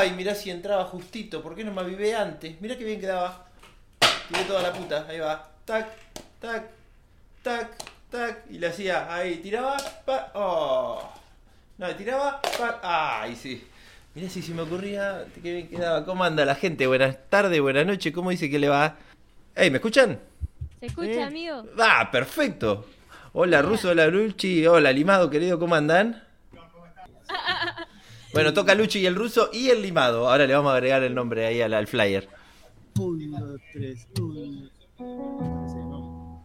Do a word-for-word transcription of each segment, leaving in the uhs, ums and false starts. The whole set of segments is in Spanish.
Ay, mirá si entraba justito. ¿Por qué no me avivé antes? Mirá que bien quedaba. Tiré toda la puta. Ahí va. Tac, tac, tac, tac. Y le hacía ahí. Tiraba. Pa. Oh. No, tiraba. Pa. Ay, sí. Mirá si se me ocurría. Qué bien quedaba. ¿Cómo anda la gente? Buenas tardes, buenas noches. ¿Cómo dice que le va? Hey, ¿me escuchan? ¿Se escucha, ¿Eh? amigo? Ah, perfecto. Hola, Ruso, hola, Luchi. Hola, Limado, querido. ¿Cómo andan? ¿Cómo estás? Bueno, toca Luchi y el Ruso y el Limado. Ahora le vamos a agregar el nombre ahí al, al flyer. Uno, dos, tres, uno. Uno,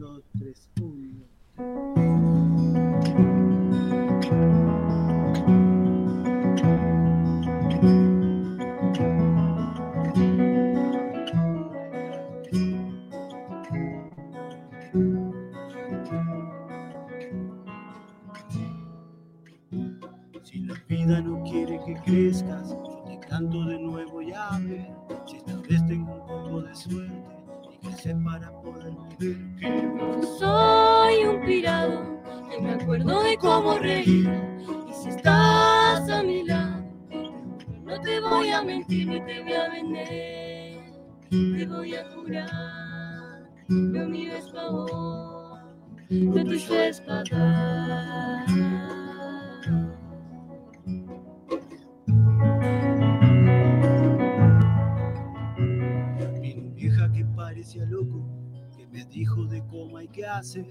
dos, tres, uno. Vida no quiere que crezcas, yo te canto de nuevo y a ver si esta vez tengo un poco de suerte y crecer para poder vivir. Que soy un pirado, que me acuerdo de cómo reír, y si estás a mi lado, no te voy a mentir ni te voy a vender, te voy a curar, no mires pa' vos, no te sueles pagar. Parecía loco, que me dijo de cómo hay que hacer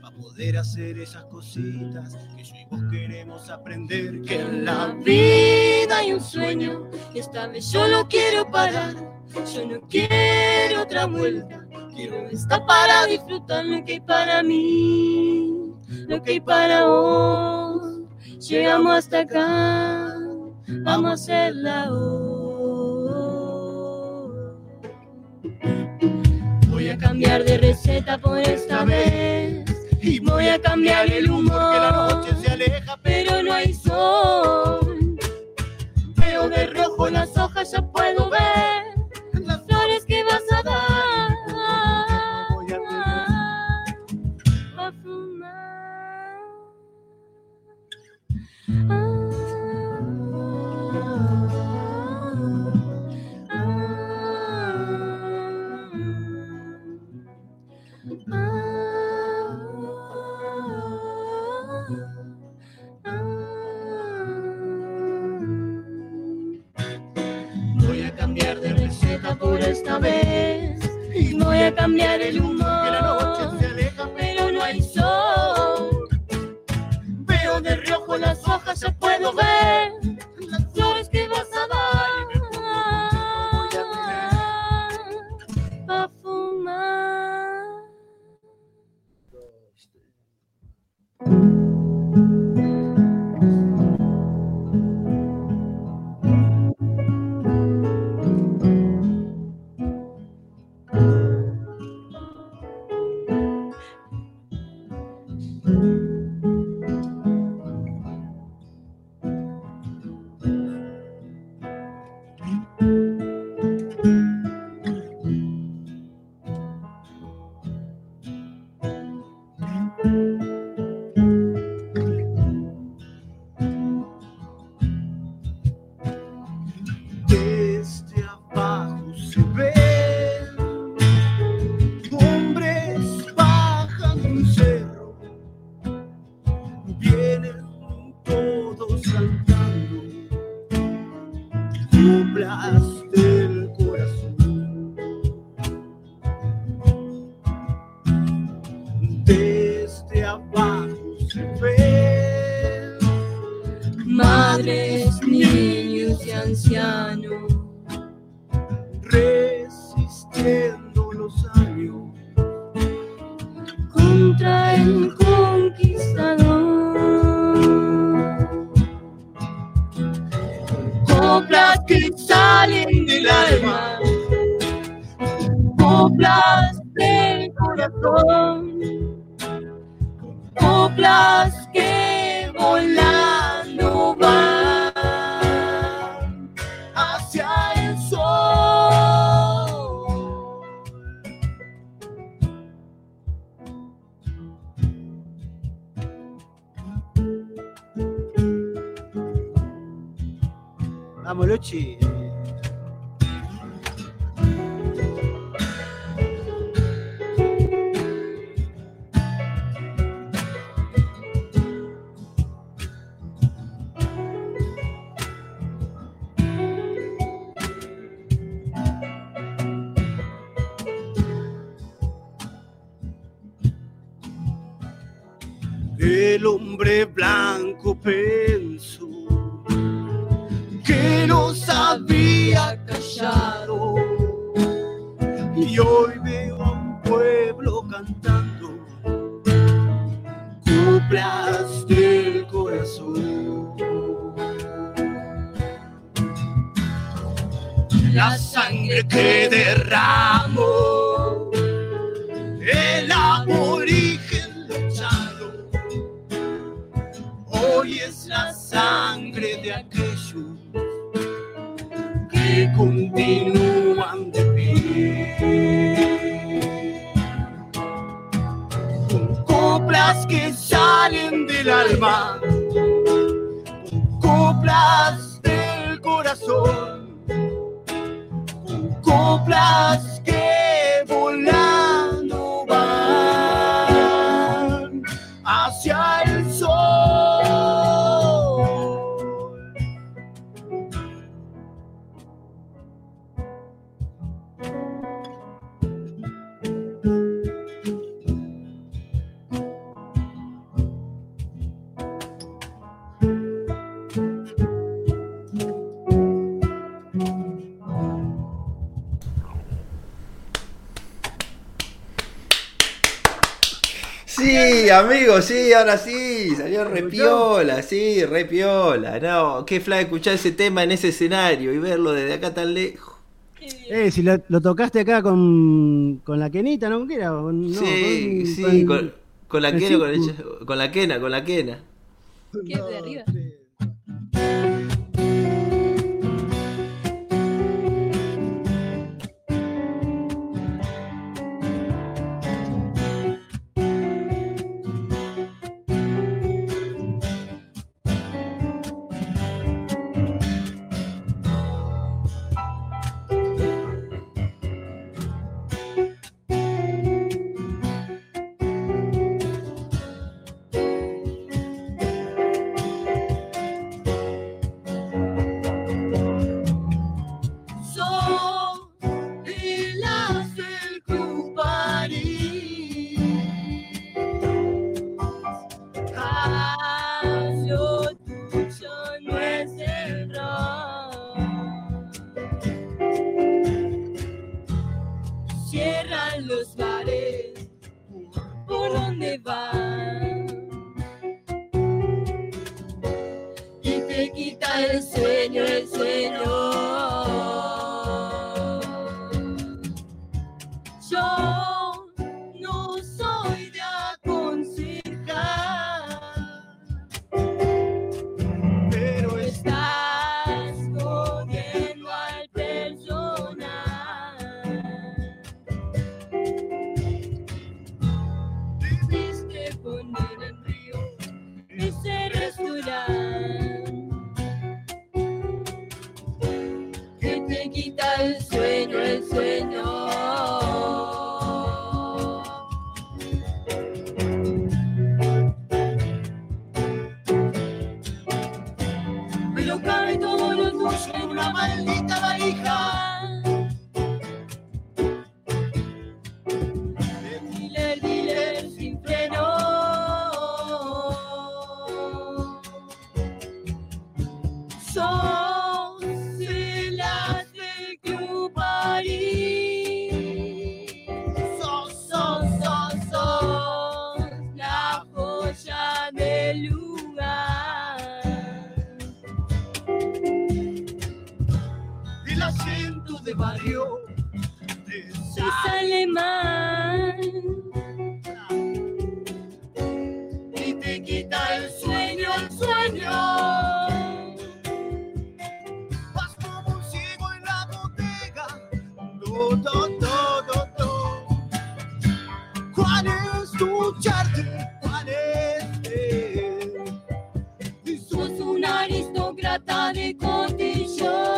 para poder hacer esas cositas que yo y vos queremos aprender. Que en la vida hay un sueño y esta vez yo lo quiero parar. Yo no quiero otra vuelta, quiero estar para disfrutar lo que hay para mí, lo que hay para vos. Llegamos hasta acá, vamos a hacerla hoy. Voy a cambiar de receta por esta vez y voy a cambiar el humor, que la noche se aleja pero no hay sol. Veo de rojo las hojas, ya puedo ver las flores que vas a dar. Va a fumar. Ah. Por esta vez y voy a cambiar el humor, que la noche se aleja pero no hay sol. Veo de rojo las hojas, ya puedo ver las flores que vas a dar. Pa' fumar. Vamos, Luchi. El hombre blanco pensó que nos había callado, y hoy veo a un pueblo cantando coplas del corazón. La sangre que derramó el aborigen hoy es la sangre de aquellos que continúan de pie, con coplas que salen del alma, con coplas del corazón, con coplas que volando van hacia el sol. Sí, amigos, sí, ahora sí, salió repiola, sí, repiola, no, qué flash escuchar ese tema en ese escenario y verlo desde acá tan lejos. Eh, si lo, lo tocaste acá con, con la Kenita, ¿no? ¿Qué era? No, sí, con, sí, con, con, con la Kena, con, el, con la Kena, con la Kena. ¿Qué es de arriba? Trata de condición.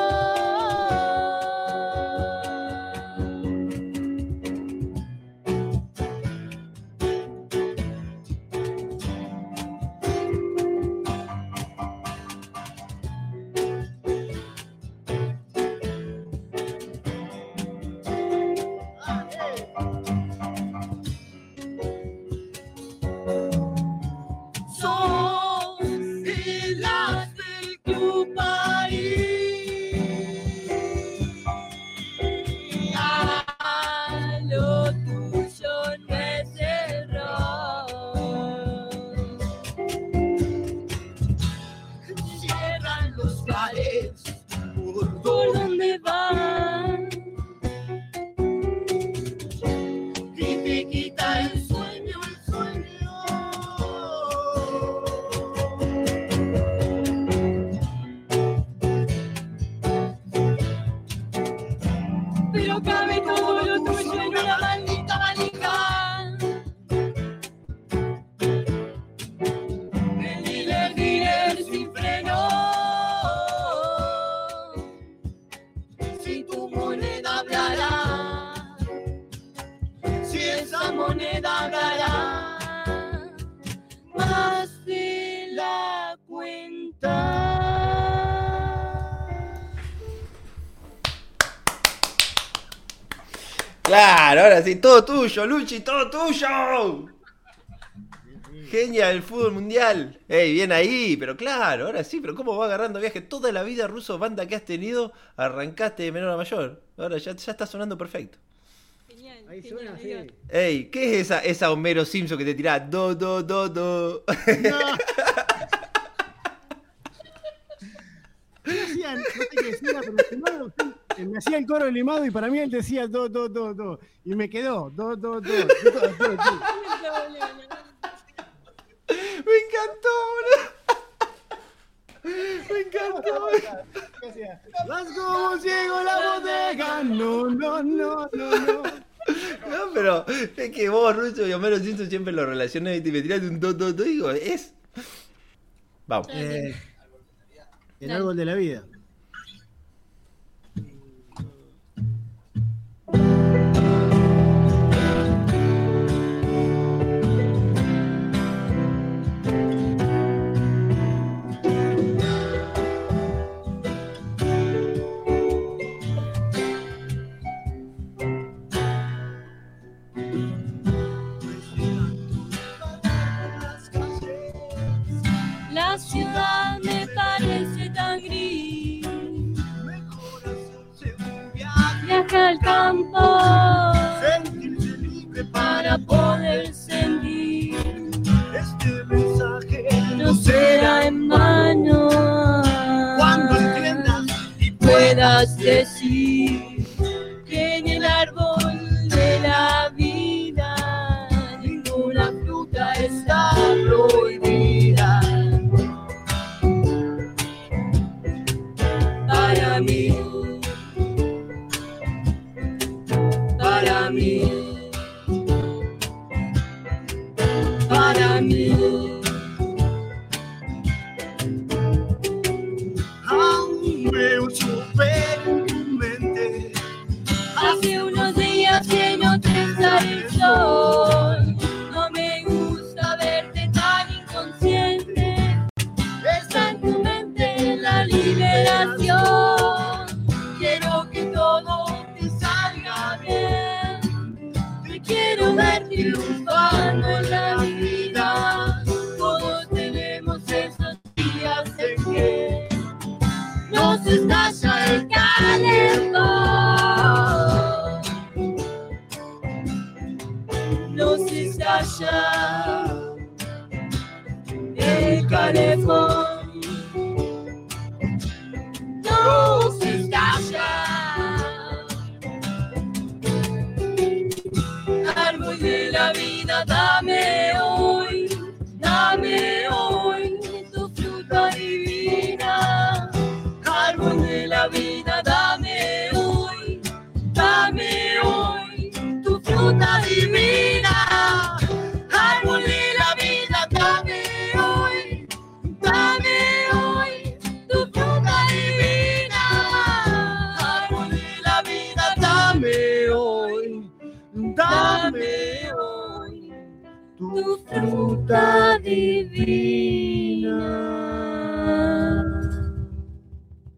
y esa moneda dará más de la cuenta. Claro, ahora sí, todo tuyo, Luchi, todo tuyo. Genial, el fútbol mundial. Ey, bien ahí, pero claro, ahora sí, pero cómo va agarrando viaje. Toda la vida, Ruso, banda que has tenido, arrancaste de menor a mayor. Ahora ya, ya está sonando perfecto. Genial, ahí genial, suena, genial. Sí. Ey, ¿qué es esa, esa Homero Simpson que te tirá? Do, do, do, do. No. Me hacían, no sé qué decía, pero me, limado, me hacía el coro limado y para mí él decía do, do, do, do. Y me quedó do, do, do, do, do, do, do. Me encantó, bro. Me encantó. Las como ciego la bodega. No, no, no, no, no. No, pero es que vos, Rucho y Homero Simpson siempre lo relacionás y te me tirás un do, do, do. Digo, es. Vamos. Eh, el árbol de la vida. Al campo, sentirse libre para poder sentir. Este mensaje no será en vano cuando entiendas y puedas decir que en el árbol de la vida ninguna fruta está prohibida. Para mí. Para mí, para mí, aún veo super en mi mente. Hace unos días que no te sale el sol. No me gusta verte tan inconsciente. Está en tu mente la liberación. Quiero que todo te salga bien. Quiero ver triunfando en la vida. Todos tenemos esos días en que nos estalla el calentón. Nos estalla el calefón. Nos estalla. Árbol de la vida, dame hoy, dame hoy tu fruta divina. Árbol de la vida, dame hoy, dame hoy tu fruta divina. Árbol de la vida, dame hoy, dame hoy tu fruta divina. Árbol de la vida, dame hoy. Dame hoy tu fruta divina.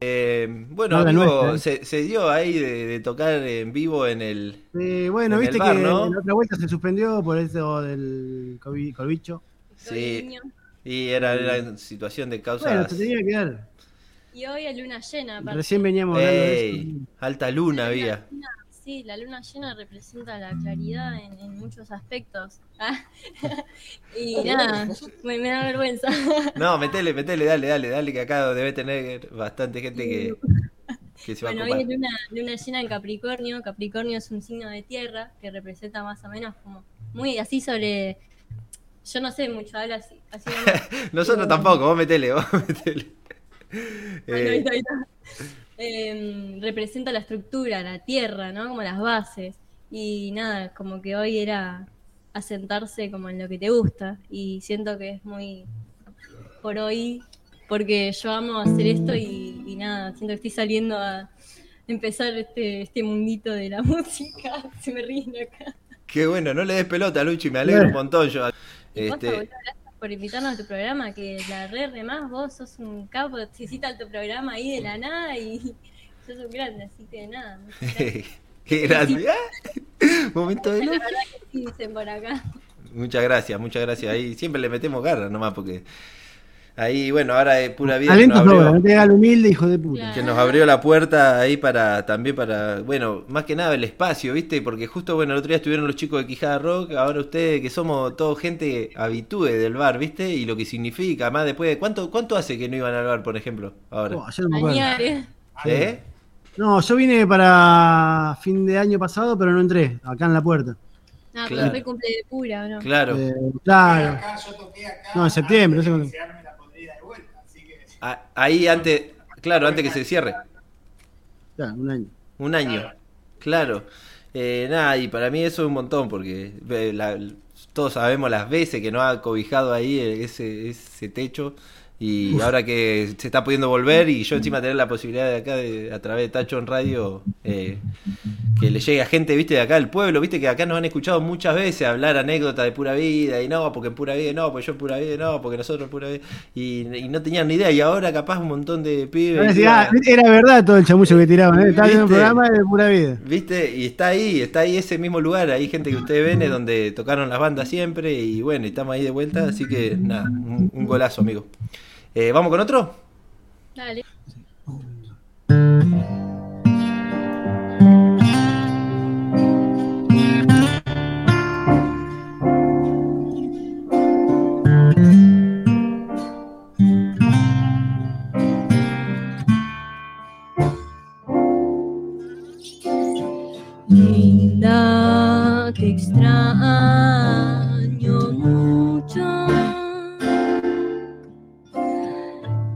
Eh, bueno, amigo, se, se dio ahí de, de tocar en vivo en el. Eh, bueno, en viste el bar, que ¿no? La otra vuelta se suspendió por eso del colbicho. Sí. Y era, era situación de causas. Bueno, se tenía que dar. Y hoy es luna llena. Aparte. Recién veníamos hablando de eso. Alta luna había. Sí, la luna llena representa la claridad en, en muchos aspectos. Y nada, me, me da vergüenza. No, metele, metele, dale, dale, dale, que acá debe tener bastante gente que, que se va a ocupar. Bueno, hoy es luna, luna llena en Capricornio. Capricornio es un signo de tierra que representa más o menos como muy así sobre... Yo no sé mucho, habla así. así Nosotros como... tampoco, vos metele, vos metele. Bueno, ahí está, ahí está. Eh, representa la estructura, la tierra, ¿no? Como las bases. Y nada, como que hoy era asentarse como en lo que te gusta. Y siento que es muy por hoy, porque yo amo hacer esto y, y nada, siento que estoy saliendo a empezar este, este mundito de la música. Se me ríen acá. Qué bueno, no le des pelota, Luchi, me alegro bueno. un montón yo. Este... Vos, abuelo, gracias por invitarnos a tu programa, que la re re más, vos sos un capo, te citas tu programa ahí de la nada y sos un grande, así que de nada. ¡Qué gracia! Momento de luz. La verdad que sí, dicen por acá. Muchas gracias, muchas gracias. Ahí siempre le metemos garra nomás porque... Ahí, bueno, ahora de pura vida. Talentos abrió, no, no te hagas humilde, hijo de puta. Que nos abrió la puerta ahí para, también para, bueno, más que nada el espacio, ¿viste? Porque justo, bueno, el otro día estuvieron los chicos de Quijada Rock, ahora ustedes que somos todo gente habitúe del bar, ¿viste? Y lo que significa, más después de, ¿cuánto cuánto hace que no iban al bar, por ejemplo? Ahora. Oh, ayer no me acuerdo. ¿Eh? No, yo vine para fin de año pasado, pero no entré, acá en la puerta. Ah, claro. Pero fue el cumple de Pura, ¿o no? Claro. Eh, claro. Acá, yo toqué acá, no, en septiembre, no sé cuándo. Ahí antes, claro, antes que se cierre. Claro, un año. Un año, claro. Eh, nada, y para mí eso es un montón, porque la, todos sabemos las veces que nos ha cobijado ahí ese, ese techo, y Uf. ahora que se está pudiendo volver, y yo encima tener la posibilidad de acá, de, a través de Tacho en Radio, eh, que le llegue a gente, viste, de acá del pueblo, viste, que acá nos han escuchado muchas veces hablar anécdotas de Pura Vida, y no, porque en Pura Vida no, porque yo en Pura Vida no, porque nosotros en Pura Vida, y, y no tenían ni idea, y ahora capaz un montón de pibes... Era, era verdad todo el chamucho que tiraban, ¿eh? Estaba viendo un programa de Pura Vida. Viste, y está ahí, está ahí ese mismo lugar, ahí gente que ustedes ven, es donde tocaron las bandas siempre, y bueno, estamos ahí de vuelta, así que nada, un, un golazo, amigo. Eh, ¿Vamos con otro? Dale. Linda, que extraño mucho.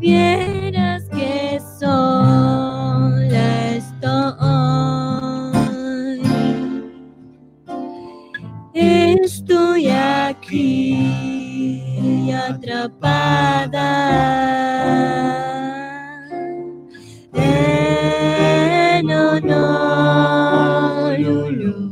Vieras que sola estoy, estoy aquí atrapada en Honolulu.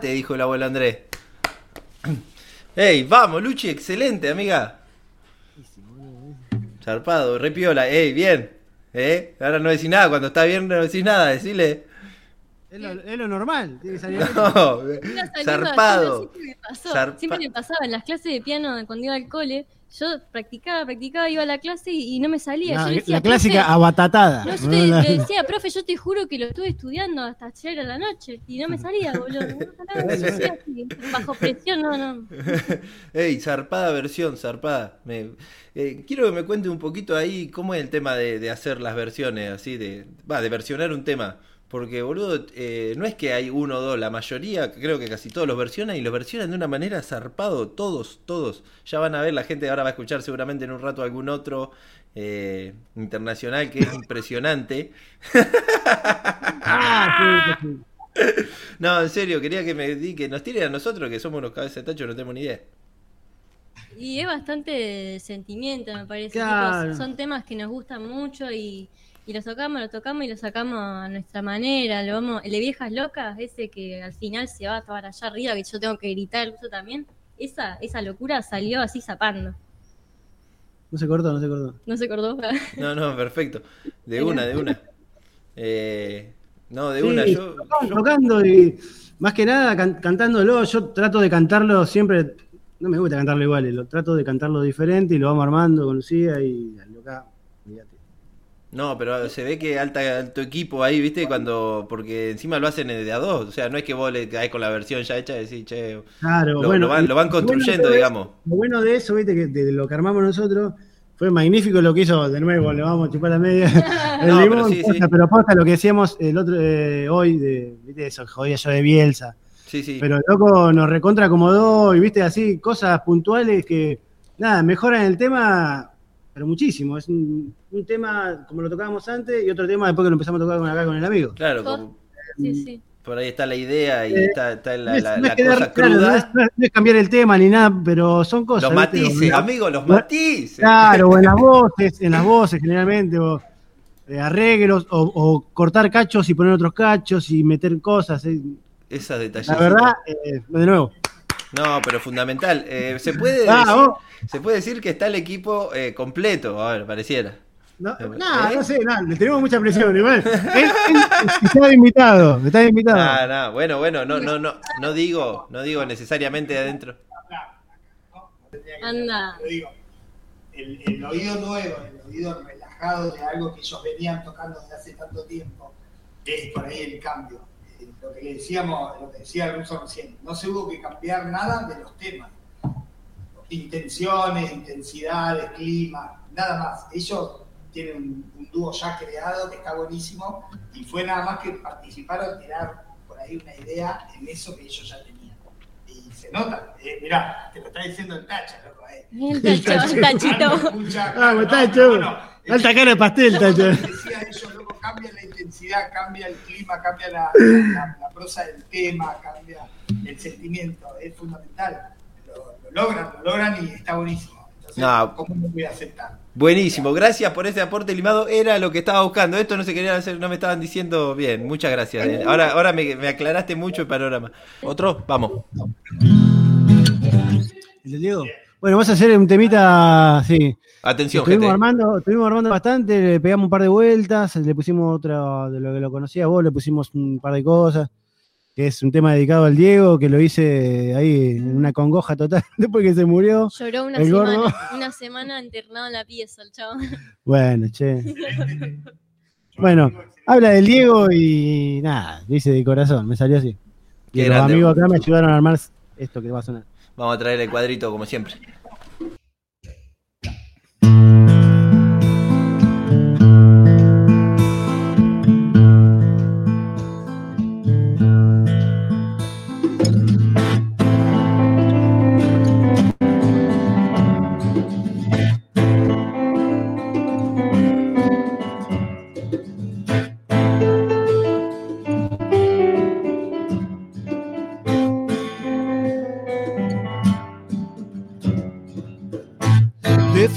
Te dijo el abuelo Andrés. Ey, vamos, Luchi, excelente, amiga. Zarpado, re piola. Ey, bien. ¿Eh? Ahora no decís nada, cuando está bien no decís nada, decile. Es lo, es lo normal. Tiene que salir no, zarpado. Siempre me pasó. Zarpa... Siempre me pasaba en las clases de piano cuando iba al cole. Yo practicaba, practicaba, iba a la clase y, y no me salía. No, yo decía, la clásica abatatada. No, yo te, le decía, profe, yo te juro que lo estuve estudiando hasta ayer a la noche y no me salía, boludo. No me salía así, bajo presión, no, no. Ey, zarpada versión, zarpada. Me, eh, quiero que me cuente un poquito ahí cómo es el tema de, de hacer las versiones, así de, va, de versionar un tema. Porque, boludo, eh, no es que hay uno o dos, la mayoría, creo que casi todos los versionan, y los versionan de una manera zarpado, todos, todos. Ya van a ver, la gente ahora va a escuchar seguramente en un rato algún otro eh, internacional que es impresionante. No, en serio, quería que me di, que nos tiren a nosotros, que somos unos cabezas de tacho, no tenemos ni idea. Y es bastante sentimiento, me parece. Claro. Tipo, son temas que nos gustan mucho y... Y lo tocamos, lo tocamos y lo sacamos a nuestra manera. Lo vamos, el de Viejas Locas, ese que al final se va a estar allá arriba, que yo tengo que gritar eso también. Esa esa locura salió así zapando. No se cortó, no se cortó. No se cortó. No, no, perfecto. De una, de una. Eh, no, de sí, una. Yo, yo... Tocando y más que nada can, cantándolo, yo trato de cantarlo siempre. No me gusta cantarlo igual, lo trato de cantarlo diferente y lo vamos armando con Lucía y acá, mirate. No, pero se ve que alta, alto equipo ahí, ¿viste? Cuando porque encima lo hacen de a dos. O sea, no es que vos le caes con la versión ya hecha y decís, che, claro, lo, bueno, lo, van, lo van construyendo, bueno, digamos. Lo bueno de eso, ¿viste? Que de lo que armamos nosotros fue magnífico lo que hizo, de nuevo, le vamos a chupar la media. El no, limón, pero, sí, posta, sí. pero posta lo que decíamos el otro eh, hoy, de, ¿viste? Eso, jodía yo de Bielsa. Sí, sí. Pero el loco nos recontra acomodó y, ¿viste? Así, cosas puntuales que, nada, mejoran el tema... Pero muchísimo, es un, un tema como lo tocábamos antes y otro tema después que lo empezamos a tocar con acá con el amigo. Claro, como, sí, sí. Por ahí está la idea y eh, está, está la, no es, la, no es la quedar, cosa cruda. Claro, no, es, no, es, no es cambiar el tema ni nada, pero son cosas. Los matices, ¿viste? Amigo, los matices. Claro, o en las voces, en las voces generalmente, o eh, arreglos, o, o cortar cachos y poner otros cachos y meter cosas. Eh. Esas detalles. La verdad, eh, de nuevo. No, pero fundamental. Eh, ¿se, puede ah, decir, oh. se puede decir que está el equipo eh, completo, a ver, pareciera. No, no, ¿Eh? no sé, no, le tenemos mucha presión igual. Está invitado, está invitado. Ah, no, bueno, bueno, no, no, no, no digo, no digo necesariamente de adentro. Anda. Yo digo, el, el oído nuevo, el oído relajado de algo que ellos venían tocando desde hace tanto tiempo, es por ahí el cambio. Lo que le decíamos, lo que decía el ruso recién, no se hubo que cambiar nada de los temas, intenciones, intensidades, clima, nada más. Ellos tienen un, un dúo ya creado que está buenísimo y fue nada más que participar o tirar por ahí una idea en eso que ellos ya tenían. Y se nota, eh, mirá, te lo está diciendo el tacha, loco. Eh. El tacho, el tachito. Ah, me está hecho. Alta cara de pastel, tacho. Decía ellos, loco, cambia la intensidad, cambia el clima, cambia la, la, la prosa del tema, cambia el sentimiento, es fundamental. Lo, lo logran, lo logran y está buenísimo. Entonces, no. ¿Cómo me voy a aceptar? Buenísimo, gracias por ese aporte limado, era lo que estaba buscando. Esto no se quería hacer, no me estaban diciendo bien. Muchas gracias. Ahora, ahora me, me aclaraste mucho el panorama. Otro, vamos. ¿El Diego? Bueno, vas a hacer un temita, sí. Atención, estuvimos gente. Armando, estuvimos armando bastante, le pegamos un par de vueltas, le pusimos otra de lo que lo conocías vos, le pusimos un par de cosas, que es un tema dedicado al Diego, que lo hice ahí en una congoja total después que se murió. Lloró una semana, gordo. una semana internado en la pieza el chabón. Bueno, che. Bueno, habla del Diego y nada, lo hice de corazón, me salió así. Y Qué los grande. amigos acá me ayudaron a armar esto que va a sonar. Vamos a traer el cuadrito como siempre.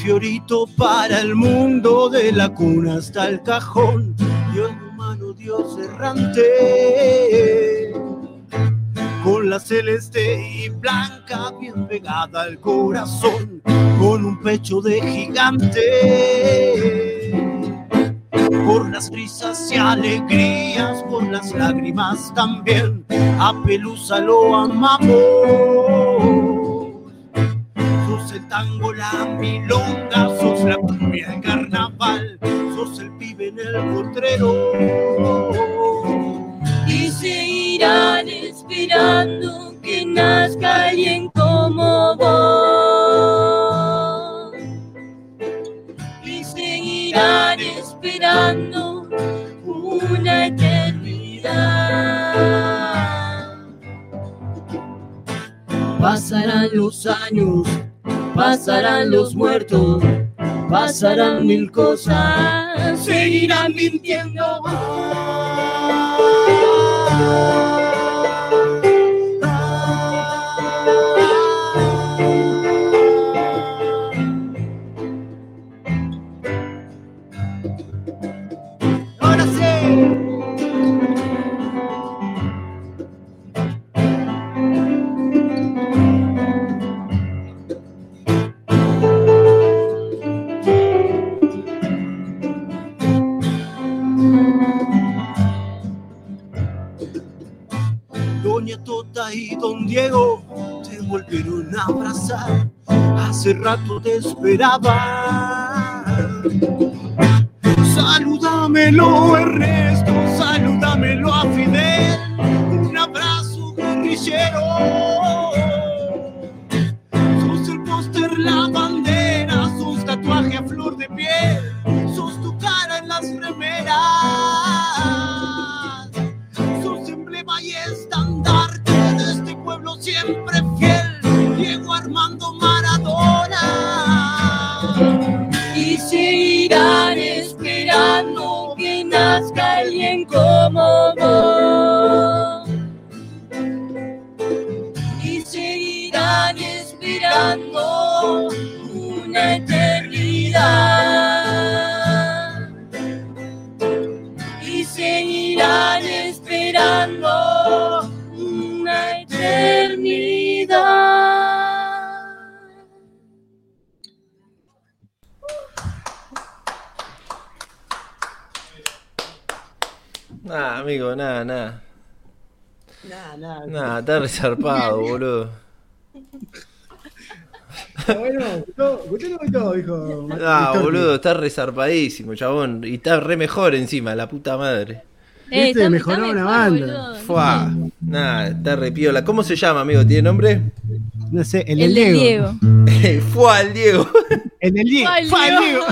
Fiorito para el mundo, de la cuna hasta el cajón, Dios humano, Dios errante, con la celeste y blanca bien pegada al corazón, con un pecho de gigante. por las risas y alegrías, por las lágrimas también, a Pelusa lo amamos. Sos el tango, la milonga, sos la cumbia del carnaval, sos el pibe en el potrero. Y seguirán esperando que nazca alguien como vos, y seguirán esperando una eternidad. Pasarán los años, pasarán los muertos, pasarán mil cosas, seguirán mintiendo vos. Y don Diego te volvieron a abrazar, hace rato te esperaba. Salúdamelo Ernesto, salúdamelo a Fidel, un abrazo guerrillero. Sos el póster, la bandera, sos tatuaje a flor de piel, sos tu cara en las remeras, sos emblema y estandarte de este pueblo siempre fiel, Diego Armando Maradona. Y seguirán esperando que nazca alguien como vos, y seguirán esperando una eternidad, y seguirán esperando una eternidad. Nah, amigo, nada, nada. Nada, nada. Nah, está resarpado, boludo. Bueno, escuchalo y todo, hijo. Ah, boludo, está resarpadísimo, chabón. Y está re mejor encima, la puta madre. Eh, este mejoró una banda. Fua. Nah, está repiola. ¿Cómo se llama, amigo? ¿Tiene nombre? No sé, el, el del Diego. Diego. Fua el Diego. El del Diego. Fua el Diego.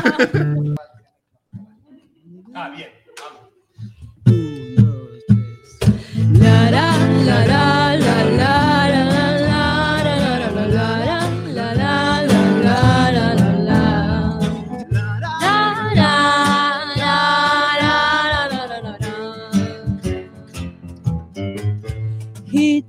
Ah, bien. Vamos. La la la la la la la la la la.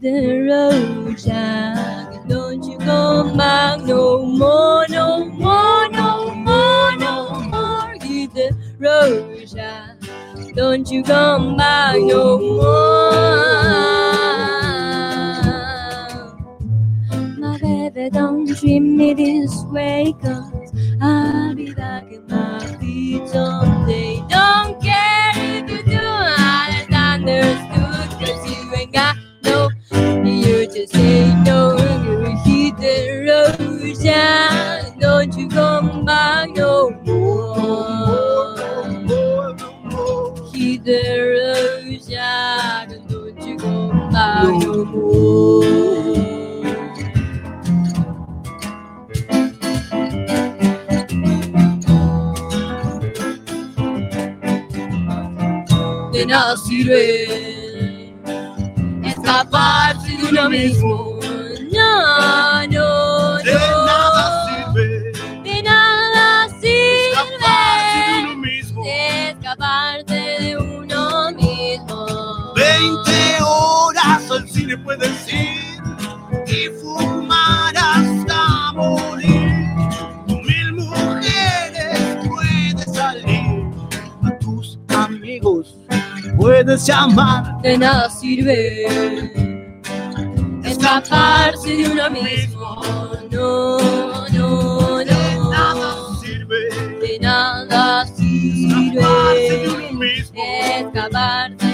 The road, Jack, don't you come back no more, no more, no more, no more. Hit the road, Jack, don't you come back no more. My baby, don't treat me this way, cause I'll be back in my feet someday. Don't care if you do, I understood, cause you ain't got no. You just say no, you hit the road, yeah. Don't you come back no more. Hit the road, yeah. Don't you come back no more. De nada sirve escaparse de uno mismo, no, no, no. De nada sirve, de nada sirve escaparse de uno mismo, escaparse de uno mismo. Veinte horas al cine puedes ir y fumar hasta morir. Mil mujeres puedes salir, a tus amigos puedes llamar. De nada sirve escaparse de uno mismo, no, no, no. De nada sirve, de nada sirve. salvarte.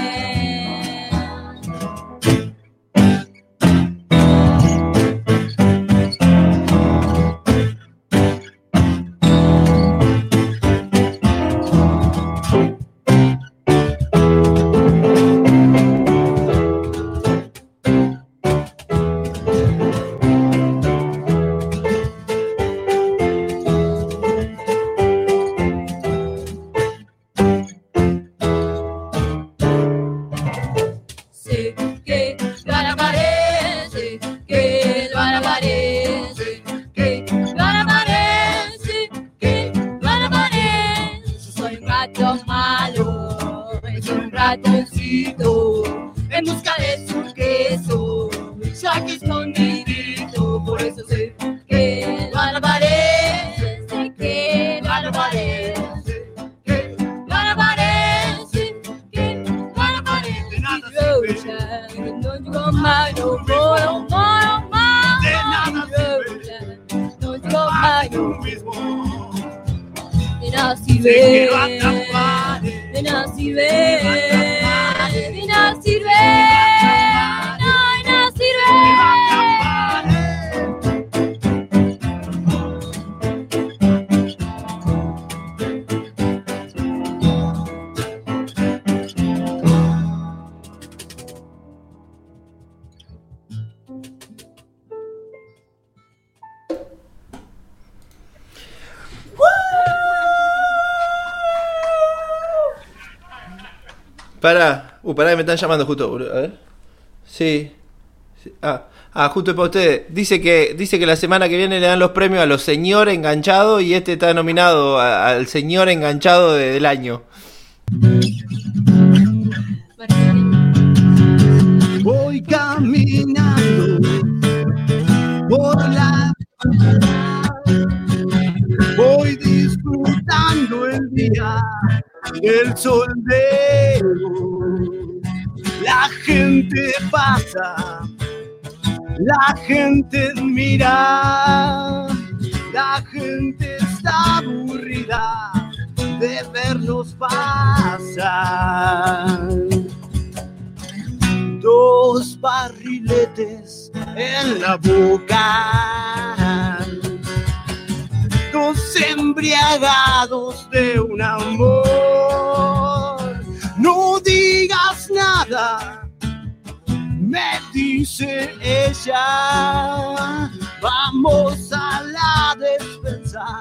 Pará, uh, pará que me están llamando justo, boludo, a ver. Sí. sí. Ah, ah, justo es para ustedes. Dice que dice que la semana que viene le dan los premios a los señores enganchados y este está nominado a, al señor enganchado de, del año. Voy caminando por la voy disfrutando el día. El soldeo, la gente pasa, la gente mira, la gente está aburrida de vernos pasar. Dos barriletes en la boca, dos embriagados de un amor. No digas nada, me dice ella. Vamos a la despensa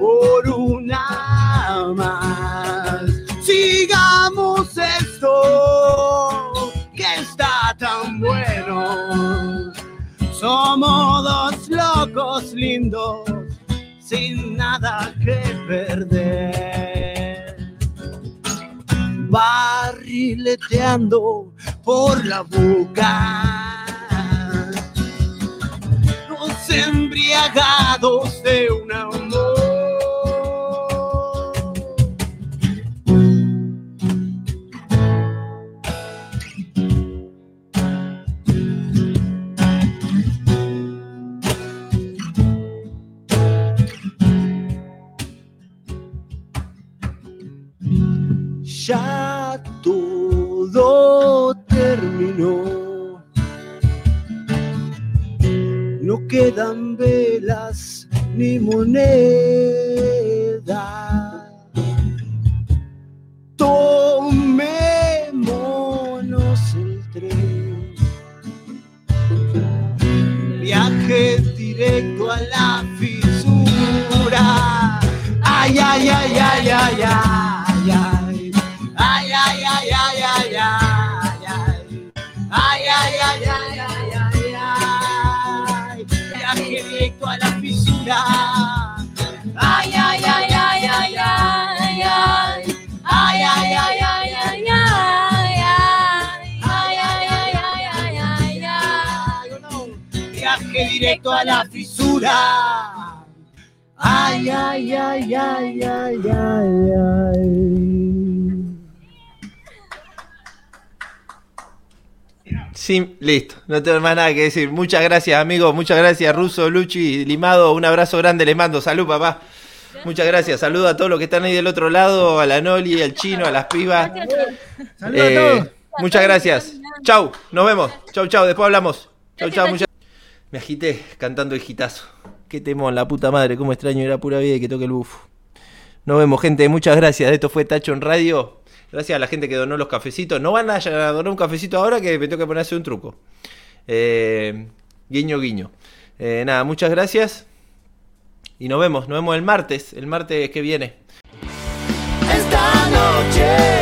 por una más. Sigamos esto que está tan bueno. Somos dos locos lindos sin nada que perder, barrileteando por la boca, los embriagados de un amor. Ya todo terminó, no quedan velas ni moneda. Tomémonos el tren, viaje directo a la fisura. Ay, ay, ay, ay, ay, ay, ay. Ay, ay, ay, ay, ay, ay, ay, ay, ay, ay, ay, ay, ay, ay, ay, ay, ay, ay, viaje directo a la fisura. Ay, ay, ay, ay, ay, ay, ay. Sí, listo, no tengo más nada que decir. Muchas gracias, amigos, muchas gracias, Russo, Luchi, Limado, un abrazo grande les mando. Salud, papá. Muchas gracias. Saludo a todos los que están ahí del otro lado, a la Noli, al Chino, a las pibas. Saludos eh, a todos. Muchas gracias. Chau, nos vemos. Chau, chau, después hablamos. Chau, chau, muchas Me agité cantando el hitazo. Qué temón, la puta madre, cómo extraño era pura vida y que toque el buf. Nos vemos, gente, muchas gracias. Esto fue Tacho en Radio. Gracias a la gente que donó los cafecitos. No van a donar un cafecito ahora que me tengo que poner a hacer un truco. Eh, guiño, guiño. Eh, nada, muchas gracias. Y nos vemos, nos vemos el martes, el martes que viene. Esta noche.